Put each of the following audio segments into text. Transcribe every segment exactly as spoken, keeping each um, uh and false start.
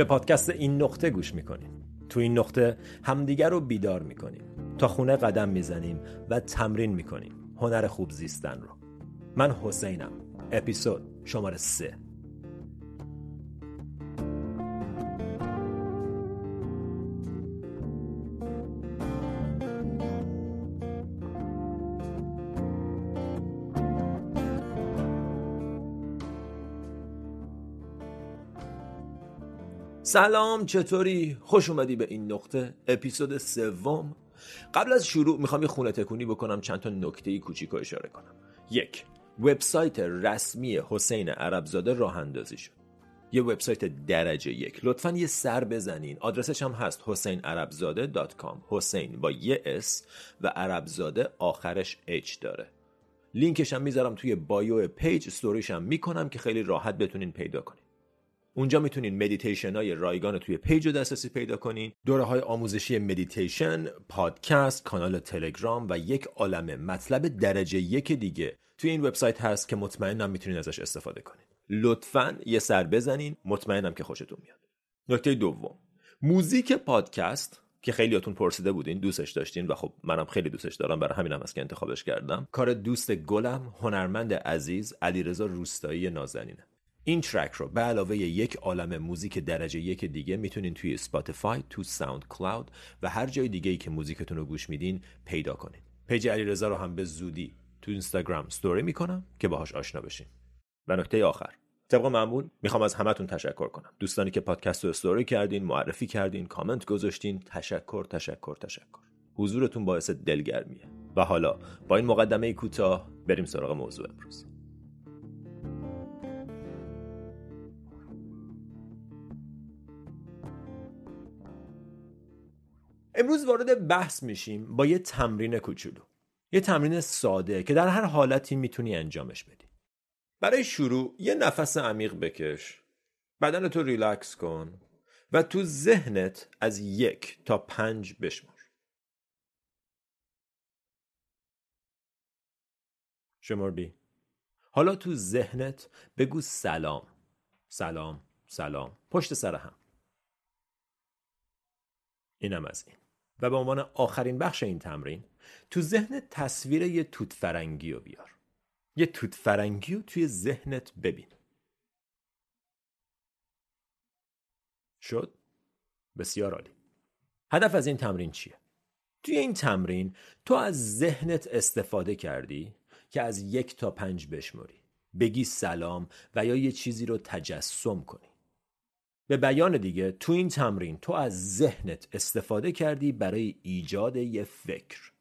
به پادکست این نقطه گوش میکنیم. تو این نقطه همدیگر رو بیدار میکنیم، تا خونه قدم میزنیم و تمرین میکنیم هنر خوب زیستن رو. من حسینم، اپیزود شماره سه. سلام، چطوری؟ خوش اومدی به این نقطه، اپیزود سوم. قبل از شروع میخوام یه خونه تکونی بکنم، چند تا نکته کوچیکو اشاره کنم. یک، وبسایت رسمی حسین عربزاده راه اندازی شد. یه وبسایت درجه یک. لطفاً یه سر بزنین. آدرسش هم هست حسین ارابزاده دات کام. حسین با یه اس و عربزاده آخرش اچ داره. لینکش هم میذارم توی بایو پیج، استوریش هم میکنم که خیلی راحت بتونین پیدا کنین. اونجا میتونین مدیتیشن های رایگان توی پیج و دسترسی پیدا کنین، دوره های آموزشی مدیتیشن، پادکست، کانال تلگرام و یک عالمه مطلب درجه یک دیگه توی این وبسایت هست که مطمئنم میتونین ازش استفاده کنین. لطفاً یه سر بزنین، مطمئنم که خوشتون میاد. نکته دوم، موزیک پادکست که خیلیاتون پرسیده بودین، دوستش داشتین و خب منم خیلی دوستش دارم، برای همینم هست که انتخابش کردم. کار دوست گلم، هنرمند عزیز علیرضا روستایی نازنینه. این ترک رو به علاوه یک عالمه موزیک درجه یک دیگه میتونین توی اسپاتیفای، تو ساوند کلاود و هر جای دیگه‌ای که موزیکتون رو گوش میدین پیدا کنین. پیج علیرضا رو هم به زودی تو اینستاگرام استوری میکنم که باهاش آشنا بشین. و نکته آخر، طبق معمول میخوام از همتون تشکر کنم. دوستانی که پادکست رو استوری کردین، معرفی کردین، کامنت گذاشتین، تشکر تشکر تشکر. حضورتون باعث دلگرمیه. و حالا با این مقدمه کوتاه بریم سراغ موضوع امروز. امروز وارد بحث میشیم با یه تمرین کوچولو. یه تمرین ساده که در هر حالتی میتونی انجامش بدی. برای شروع یه نفس عمیق بکش. بدنتو ریلکس کن و تو ذهنت از یک تا پنج بشمار. شمار بی. حالا تو ذهنت بگو سلام. سلام، سلام. پشت سر هم. اینم از این. و به عنوان آخرین بخش این تمرین تو ذهنت تصویر یه توت فرنگی رو بیار. یه توت فرنگی رو توی ذهنت ببین. شد؟ بسیار عالی. هدف از این تمرین چیه؟ توی این تمرین تو از ذهنت استفاده کردی که از یک تا پنج بشماری. بگی سلام و یا یه چیزی رو تجسم کنی. به بیان دیگه تو این تمرین تو از ذهنت استفاده کردی برای ایجاد یه فکر.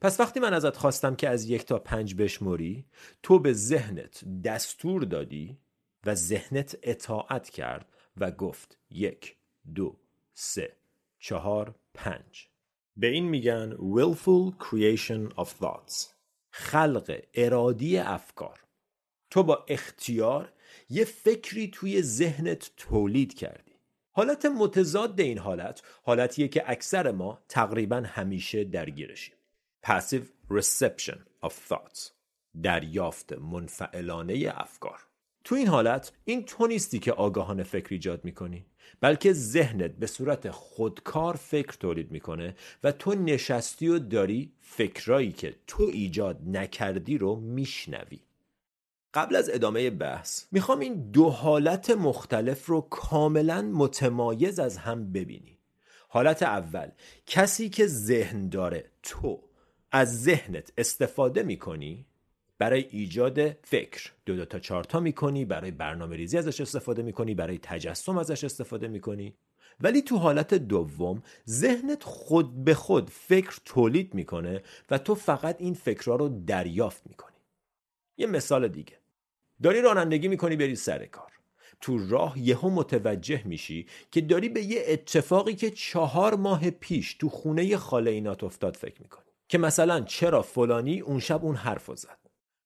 پس وقتی من ازت خواستم که از یک تا پنج بشموری، تو به ذهنت دستور دادی و ذهنت اطاعت کرد و گفت یک، دو، سه، چهار، پنج. به این میگن willful creation of thoughts. خلق ارادی افکار. تو با اختیار یه فکری توی ذهنت تولید کردی. حالت متضاد این حالت، حالتیه که اکثر ما تقریبا همیشه درگیرشیم. Passive reception of thoughts. دریافت منفعلانه افکار. تو این حالت این تو نیستی که آگاهانه فکر ایجاد میکنی، بلکه ذهنت به صورت خودکار فکر تولید میکنه و تو نشستی و داری فکرایی که تو ایجاد نکردی رو میشنوی. قبل از ادامه بحث میخوام این دو حالت مختلف رو کاملا متمایز از هم ببینی. حالت اول، کسی که ذهن داره، تو از ذهنت استفاده میکنی برای ایجاد فکر. دو دو تا چهار تا میکنی، برای برنامه ریزی ازش استفاده میکنی، برای تجسم ازش استفاده میکنی. ولی تو حالت دوم ذهنت خود به خود فکر تولید میکنه و تو فقط این فکرها رو دریافت میکنی. یه مثال دیگه، داری رانندگی میکنی بری سر کار. تو راه یهو متوجه میشی که داری به یه اتفاقی که چهار ماه پیش تو خونه خاله اینات افتاد فکر میکنی، که مثلا چرا فلانی اون شب اون حرفو زد.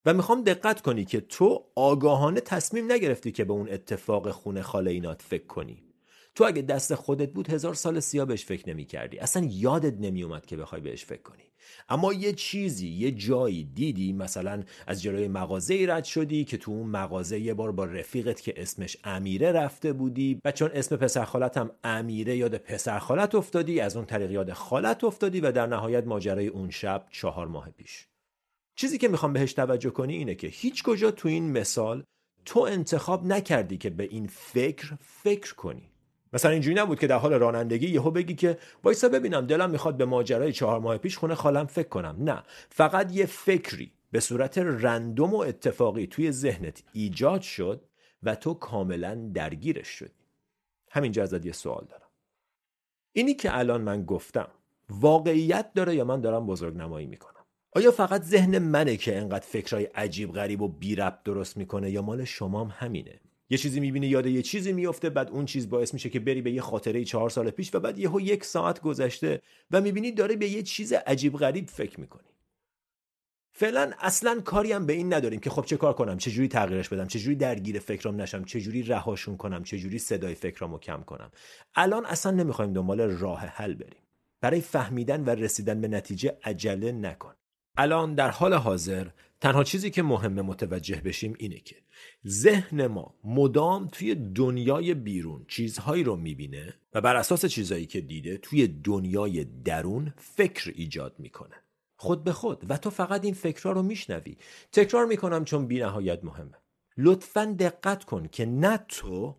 و میخوام دقت کنی که تو آگاهانه تصمیم نگرفتی که به اون اتفاق خونه خاله اینات فکر کنی. تو اگه دست خودت بود هزار سال سیاه بهش فکر نمی کردی، اصلا یادت نمی اومد که بخوای بهش فکر کنی. اما یه چیزی، یه جایی دیدی، مثلا از جلوی مغازه رد شدی که تو اون مغازه یه بار با رفیقت که اسمش امیره رفته بودی و چون اسم پسر خالت هم امیره یاد پسر خالت افتادی، از اون طریق یاد خالت افتادی و در نهایت ماجرای اون شب چهار ماه پیش. چیزی که میخوام بهش توجه کنی اینه که هیچ کجا تو این مثال تو انتخاب نکردی که به این فکر فکر کنی. مثلا اینجوری نبود که در حال رانندگی یهو بگی که وایسا ببینم دلم میخواد به ماجرای چهار ماه پیش خونه خالم فکر کنم. نه، فقط یه فکری به صورت رندوم و اتفاقی توی ذهنت ایجاد شد و تو کاملا درگیرش شدی. همینجا ازت یه سوال دارم. اینی که الان من گفتم واقعیت داره یا من دارم بزرگنمایی میکنم؟ آیا فقط ذهن منه که انقدر فکرای عجیب غریب و بی ربط درست میکنه یا مال شمام همینه؟ یه چیزی میبینی، یاد یه چیزی میفته، بعد اون چیز باعث میشه که بری به یه خاطره چهار سال پیش و بعد یهو یک ساعت گذشته و میبینی داری به یه چیز عجیب غریب فکر میکنی. فعلا اصلا کاری هم به این نداریم که خب چه کار کنم، چه جوری تغییرش بدم، چه جوری درگیر فکرام نشم، چه جوری رهاشون کنم، چه جوری صدای فکرامو کم کنم. الان اصلا نمیخوایم دنبال راه حل بریم. برای فهمیدن و رسیدن به نتیجه عجله نکن. الان در حال حاضر تنها چیزی که مهمه متوجه بشیم اینه که ذهن ما مدام توی دنیای بیرون چیزهایی رو میبینه و بر اساس چیزهایی که دیده توی دنیای درون فکر ایجاد میکنه، خود به خود، و تو فقط این فکرها رو میشنوی. تکرار میکنم چون بی نهایت مهمه. لطفاً دقت کن که نه تو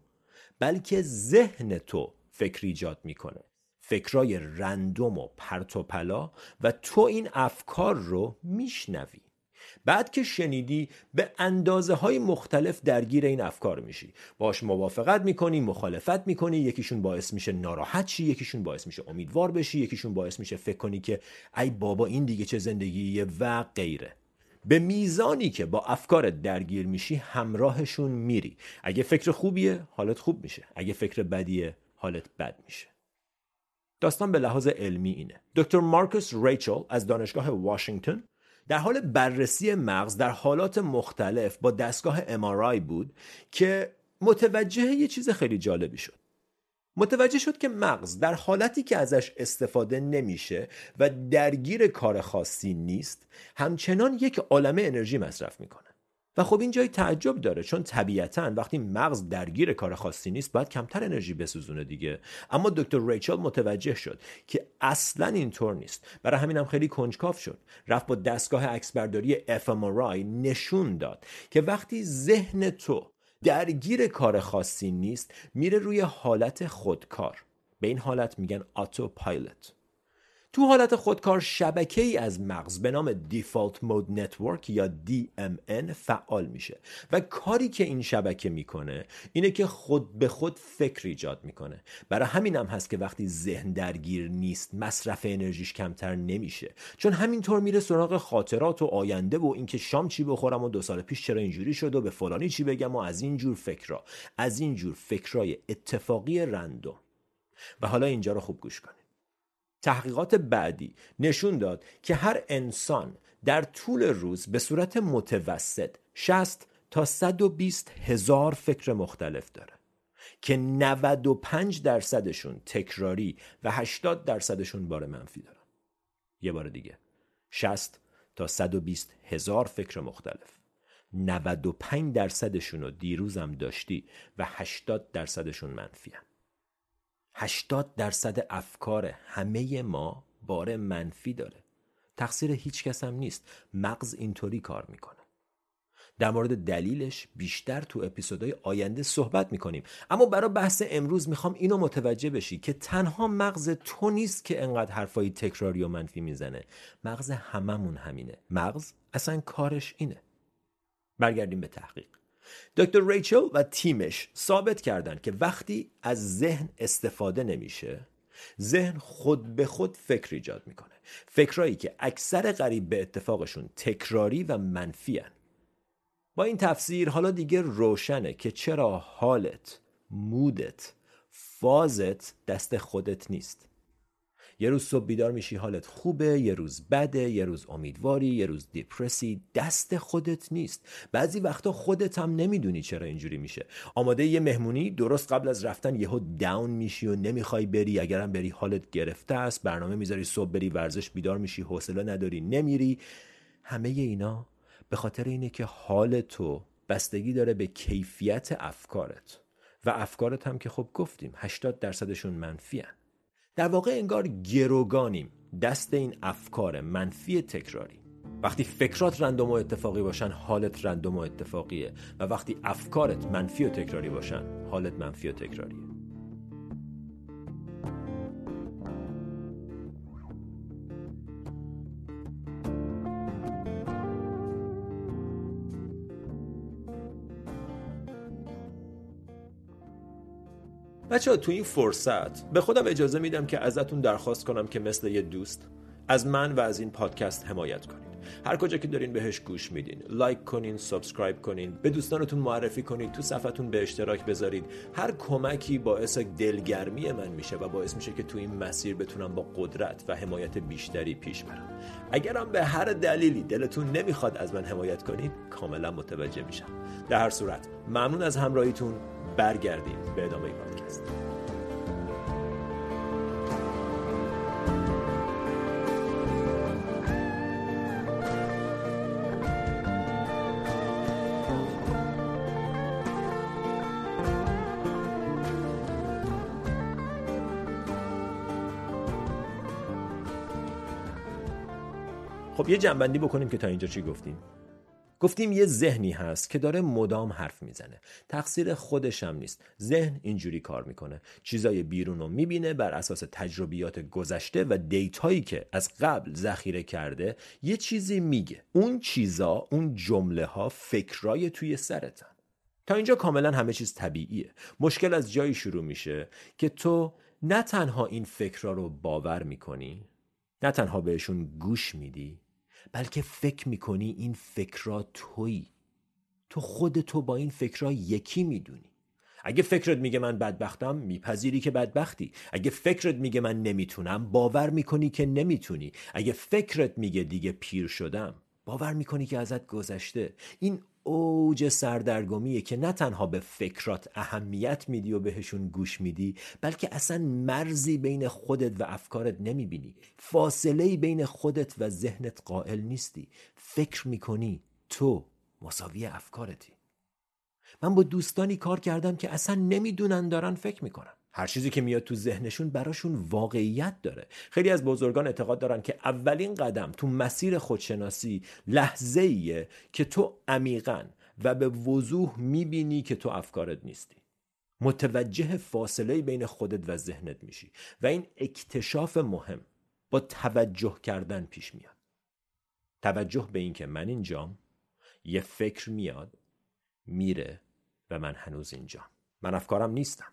بلکه ذهن تو فکر ایجاد میکنه، فکرای رندوم و پرت و پلا، و تو این افکار رو میشنوی. بعد که شنیدی به اندازه های مختلف درگیر این افکار میشی، باش موافقت میکنی، مخالفت میکنی، یکیشون باعث میشه ناراحت شی، یکیشون باعث میشه امیدوار بشی، یکیشون باعث میشه فکر کنی که ای بابا این دیگه چه زندگیه و غیره. به میزانی که با افکار درگیر میشی همراهشون میری. اگه فکر خوبیه حالت خوب میشه، اگه فکر بدیه حالت بد میشه. داستان به لحاظ علمی اینه. دکتر مارکوس رایچل از دانشگاه واشنگتن در حال بررسی مغز در حالات مختلف با دستگاه ام آر آی بود که متوجه یه چیز خیلی جالبی شد. متوجه شد که مغز در حالتی که ازش استفاده نمیشه و درگیر کار خاصی نیست همچنان یک عالمه انرژی مصرف میکنه. و خب این جای تعجب داره، چون طبیعتاً وقتی مغز درگیر کار خاصی نیست باید کمتر انرژی بسوزونه دیگه. اما دکتر ریچل متوجه شد که اصلاً اینطور نیست. برای همینم خیلی کنجکاو شد، رفت با دستگاه عکسبرداری اف ام آر آی نشون داد که وقتی ذهن تو درگیر کار خاصی نیست میره روی حالت خودکار. به این حالت میگن اتوپایلوت. تو حالت خودکار شبکه ای از مغز به نام Default Mode Network یا دی ام ان فعال میشه و کاری که این شبکه میکنه اینه که خود به خود فکر ایجاد میکنه. برای همین هم هست که وقتی ذهن درگیر نیست مصرف انرژیش کمتر نمیشه، چون همینطور میره سراغ خاطرات و آینده و اینکه شام چی بخورم و دو سال پیش چرا اینجوری شد و به فلانی چی بگم و از اینجور فکرها، از اینجور فکرهای اتفاقی رندوم. و حالا اینجا رو خوب گوش کن. تحقیقات بعدی نشون داد که هر انسان در طول روز به صورت متوسط شصت تا صد و بیست هزار فکر مختلف داره که نود و پنج درصدشون تکراری و هشتاد درصدشون بار منفی دارن. یه بار دیگه، شصت تا صد و بیست هزار فکر مختلف، نود و پنج درصدشون رو دیروزم داشتی و هشتاد درصدشون منفی هن. هشتاد درصد افکار همه ما بار منفی داره. تقصیر هیچ کس هم نیست. مغز اینطوری کار میکنه. در مورد دلیلش بیشتر تو اپیزودهای آینده صحبت میکنیم. اما برای بحث امروز میخوام اینو متوجه بشی که تنها مغز تو نیست که انقدر حرفای تکراری و منفی میزنه. مغز هممون همینه. مغز اصلا کارش اینه. برگردیم به تحقیق. دکتر ریچل و تیمش ثابت کردند که وقتی از ذهن استفاده نمیشه ذهن خود به خود فکر ایجاد میکنه، فکرایی که اکثر قریب به اتفاقشون تکراری و منفی هن. با این تفسیر حالا دیگه روشنه که چرا حالت، مودت، فازت دست خودت نیست. یه روز صبح بیدار میشی حالت خوبه، یه روز بده، یه روز امیدواری، یه روز دپرسی، دست خودت نیست. بعضی وقتا خودت هم نمیدونی چرا اینجوری میشه. آماده یه مهمونی درست قبل از رفتن یهو داون میشی و نمیخوای بری، اگرم بری حالت گرفته است، برنامه میذاری صبح بری ورزش، بیدار میشی حوصله نداری نمیری. همه اینا به خاطر اینه که حال تو بستگی داره به کیفیت افکارت و افکارت هم که خب گفتیم هشتاد درصدشون منفی هن. در واقع انگار گروگانیم دست این افکار منفی تکراری. وقتی فکرات رندوم و اتفاقی باشن حالت رندوم و اتفاقیه و وقتی افکارت منفی و تکراری باشن حالت منفی و تکراریه. بچه ها تو این فرصت به خودم اجازه میدم که ازتون درخواست کنم که مثل یه دوست از من و از این پادکست حمایت کنید. هر کجا که دارین بهش گوش میدین لایک کنین، سابسکرایب کنین، به دوستانتون معرفی کنید، تو صفحتون به اشتراک بذارید. هر کمکی باعث دلگرمی من میشه و باعث میشه که تو این مسیر بتونم با قدرت و حمایت بیشتری پیش برم. اگرم به هر دلیلی دلتون نمیخواد از من حمایت کنید کاملا متوجه میشم. در هر صورت ممنون از همراهیتون. برگردیم به ادامه پادکست. خب یه جنبندی بکنیم که تا اینجا چی گفتیم؟ گفتیم یه ذهنی هست که داره مدام حرف میزنه. تقصیر خودش هم نیست. ذهن اینجوری کار میکنه. چیزای بیرون رو میبینه، بر اساس تجربیات گذشته و دیتایی که از قبل ذخیره کرده یه چیزی میگه. اون چیزا، اون جمله ها فکرای توی سرتن. تا اینجا کاملا همه چیز طبیعیه. مشکل از جایی شروع میشه که تو نه تنها این فکرها رو باور میکنی، نه تنها بهشون گوش میدی، بلکه فکر میکنی این فکرها تویی. تو خودتو با این فکرها یکی میدونی. اگه فکرت میگه من بدبختم میپذیری که بدبختی. اگه فکرت میگه من نمیتونم باور میکنی که نمیتونی. اگه فکرت میگه دیگه پیر شدم باور میکنی که ازت گذشته. این اوج سردرگمیه که نه تنها به فکرات اهمیت میدی و بهشون گوش میدی، بلکه اصلا مرزی بین خودت و افکارت نمیبینی. فاصله‌ای بین خودت و ذهنت قائل نیستی. فکر میکنی تو مساوی افکارتی. من با دوستانی کار کردم که اصلا نمیدونن دارن فکر میکنن. هر چیزی که میاد تو ذهنشون براشون واقعیت داره. خیلی از بزرگان اعتقاد دارن که اولین قدم تو مسیر خودشناسی لحظه‌ایه که تو عمیقاً و به وضوح میبینی که تو افکارت نیستی. متوجه فاصله بین خودت و ذهنت میشی و این اکتشاف مهم با توجه کردن پیش میاد. توجه به این که من اینجام، یه فکر میاد، میره و من هنوز اینجام. من افکارم نیستم.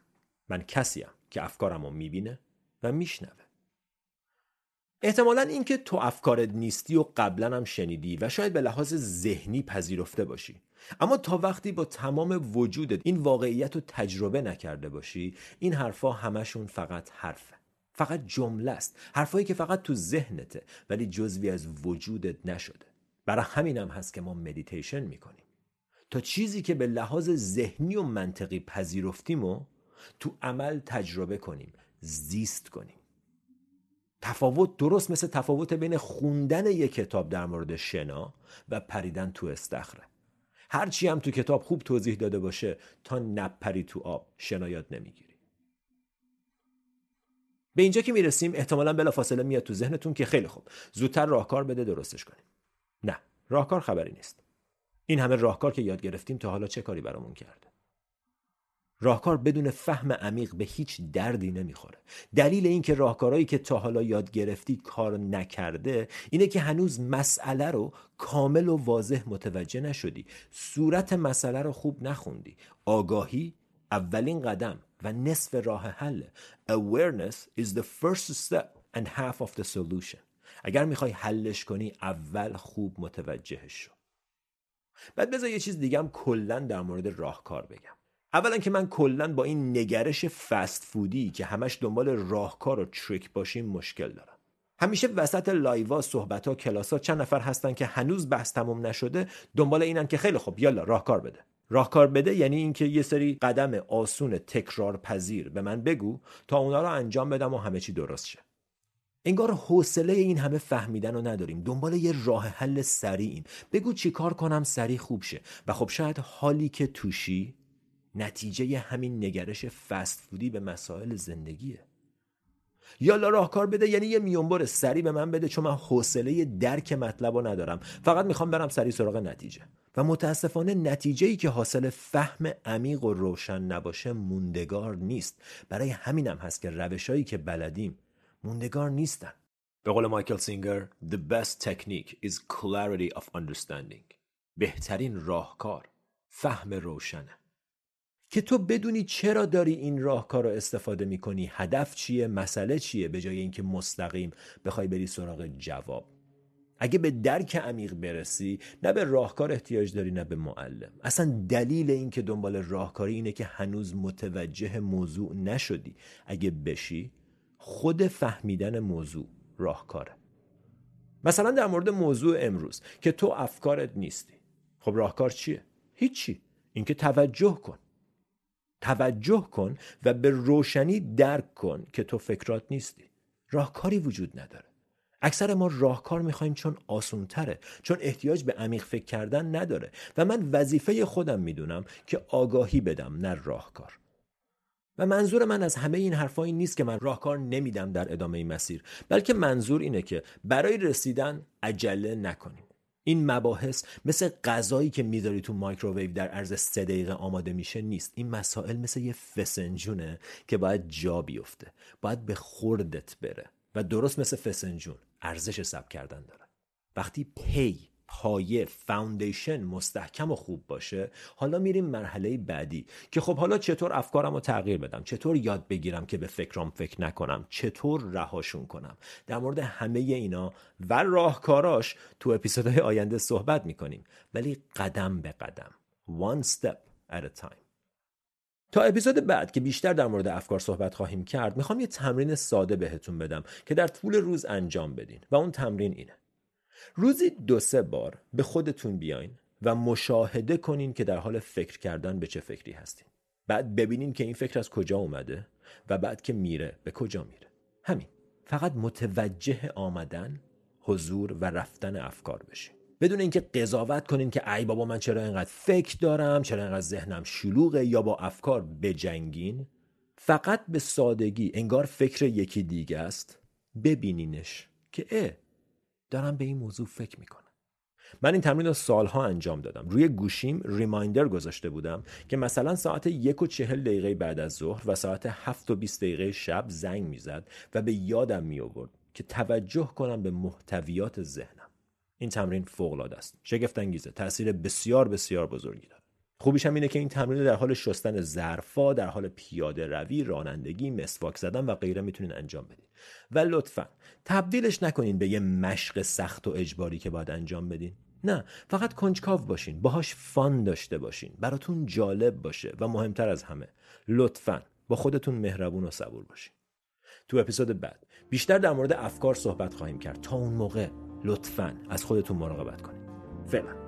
من کسیم که افکارم رو میبینه و میشنوه. احتمالاً این که تو افکارت نیستی و قبلاً هم شنیدی و شاید به لحاظ ذهنی پذیرفته باشی. اما تا وقتی با تمام وجودت این واقعیت رو تجربه نکرده باشی، این حرفا همشون فقط حرفه. فقط جمله است. حرفایی که فقط تو ذهنته ولی جزوی از وجودت نشده. برای همینم هست که ما مدیتیشن میکنیم. تا چیزی که به لحاظ ذهنی و منطقی پذیرفتیمو تو عمل تجربه کنیم، زیست کنیم. تفاوت درست مثل تفاوت بین خوندن یک کتاب در مورد شنا و پریدن تو استخره. هرچی هم تو کتاب خوب توضیح داده باشه تا نپری تو آب شنا یاد نمیگیری. به اینجا که میرسیم احتمالاً بلافاصله میاد تو ذهنتون که خیلی خوب زودتر راهکار بده درستش کنیم. نه، راهکار خبری نیست. این همه راهکار که یاد گرفتیم تا حالا چه کاری برامون کرده؟ راهکار بدون فهم عمیق به هیچ دردی نمیخوره. دلیل این که راهکارهایی که تا حالا یاد گرفتی کار نکرده اینه که هنوز مسئله رو کامل و واضح متوجه نشدی. صورت مسئله رو خوب نخوندی. آگاهی اولین قدم و نصف راه حله. Awareness is the first step and half of the solution. اگر میخوای حلش کنی اول خوب متوجهش شو. بعد بذار یه چیز دیگه هم کلن در مورد راهکار بگم. اولا که من کلا با این نگرش فست فودی که همش دنبال راهکار و تریک باشیم مشکل دارم. همیشه وسط لایوا، صحبت‌ها، کلاس‌ها چند نفر هستن که هنوز بحث تموم نشده دنبال اینن که خیلی خب یالا راهکار بده. راهکار بده یعنی اینکه یه سری قدم آسون تکرار پذیر به من بگو تا اونا رو انجام بدم و همه چی درست شه. انگار حوصله این همه فهمیدن رو نداریم، دنبال یه راه حل سریعیم. بگو چی کار کنم سریع خوب شه. و خب شاید حالی که توشی نتیجه همین نگرش فست فودی به مسائل زندگیه. یالا راهکار بده یعنی یه میونبر سری به من بده چون من حوصله درک مطلبو ندارم، فقط میخوام برم سری سراغ نتیجه. و متاسفانه نتیجه‌ای که حاصل فهم عمیق و روشن نباشه موندگار نیست. برای همینم هست که روشایی که بلدیم موندگار نیستن. به قول مایکل سینگر، the best technique is clarity of understanding. بهترین راهکار فهم روشنه. که تو بدونی چرا داری این راهکار رو استفاده میکنی، هدف چیه، مسئله چیه، به جای اینکه مستقیم بخوای بری سراغ جواب. اگه به درک عمیق برسی نه به راهکار احتیاج داری نه به معلم. اصلا دلیل این که دنبال راهکاری اینه که هنوز متوجه موضوع نشدی. اگه بشی خود فهمیدن موضوع راهکاره. مثلا در مورد موضوع امروز که تو افکارت نیستی، خب راهکار چیه؟ هیچی. اینکه توجه کن توجه کن و به روشنی درک کن که تو فکرات نیستی. راهکاری وجود نداره. اکثر ما راهکار میخوایم چون آسونتره، چون احتیاج به عمیق فکر کردن نداره. و من وظیفه خودم میدونم که آگاهی بدم نه راهکار. و منظور من از همه این حرفایی نیست که من راهکار نمیدم در ادامه این مسیر، بلکه منظور اینه که برای رسیدن عجله نکنیم. این مباحث مثل غذایی که میذاری تو مایکروویو در عرض سه دقیقه آماده میشه نیست. این مسائل مثل یه فسنجونه که باید جا بیفته، باید به خوردت بره و درست مثل فسنجون ارزش ثبت کردن داره. وقتی پی پایه فاوندیشن مستحکم و خوب باشه، حالا میریم مرحله بعدی که خب حالا چطور افکارم رو تغییر بدم، چطور یاد بگیرم که به فکرام فکر نکنم، چطور رهاشون کنم. در مورد همه اینا و راهکاراش تو اپیزودهای آینده صحبت میکنیم، ولی قدم به قدم، one step at a time. تا اپیزود بعد که بیشتر در مورد افکار صحبت خواهیم کرد، میخوام یه تمرین ساده بهتون بدم که در طول روز انجام بدین. و اون تمرین اینه: روزی دو سه بار به خودتون بیاین و مشاهده کنین که در حال فکر کردن به چه فکری هستین. بعد ببینین که این فکر از کجا اومده و بعد که میره به کجا میره. همین، فقط متوجه آمدن، حضور و رفتن افکار بشین، بدون اینکه قضاوت کنین که ای بابا من چرا اینقدر فکر دارم، چرا اینقدر ذهنم شلوغه، یا با افکار بجنگین. فقط به سادگی انگار فکر یکی دیگه است، ببینینش که اه دارم به این موضوع فکر میکنم. من این تمرین رو سالها انجام دادم. روی گوشیم ریمایندر گذاشته بودم که مثلا ساعت یک و چهل دقیقه بعد از ظهر و ساعت هفت و بیست دقیقه شب زنگ میزد و به یادم میآورد که توجه کنم به محتویات ذهنم. این تمرین فوق‌العاده است، شگفت انگیزه، تأثیر بسیار بسیار بزرگی داره. خوبیش هم اینه که این تمرین رو در حال شستن ظرفا، در حال پیاده روی، رانندگی، مسواک زدن و غیره میتونین انجام بدین. و لطفاً تبدیلش نکنین به یه مشق سخت و اجباری که باید انجام بدین. نه، فقط کنجکاو باشین، باهاش فان داشته باشین، براتون جالب باشه. و مهمتر از همه، لطفاً با خودتون مهربون و صبور باشین. تو اپیزود بعد بیشتر در مورد افکار صحبت خواهیم کرد. تا اون موقع لطفاً از خودتون مراقبت کنین. فعلا.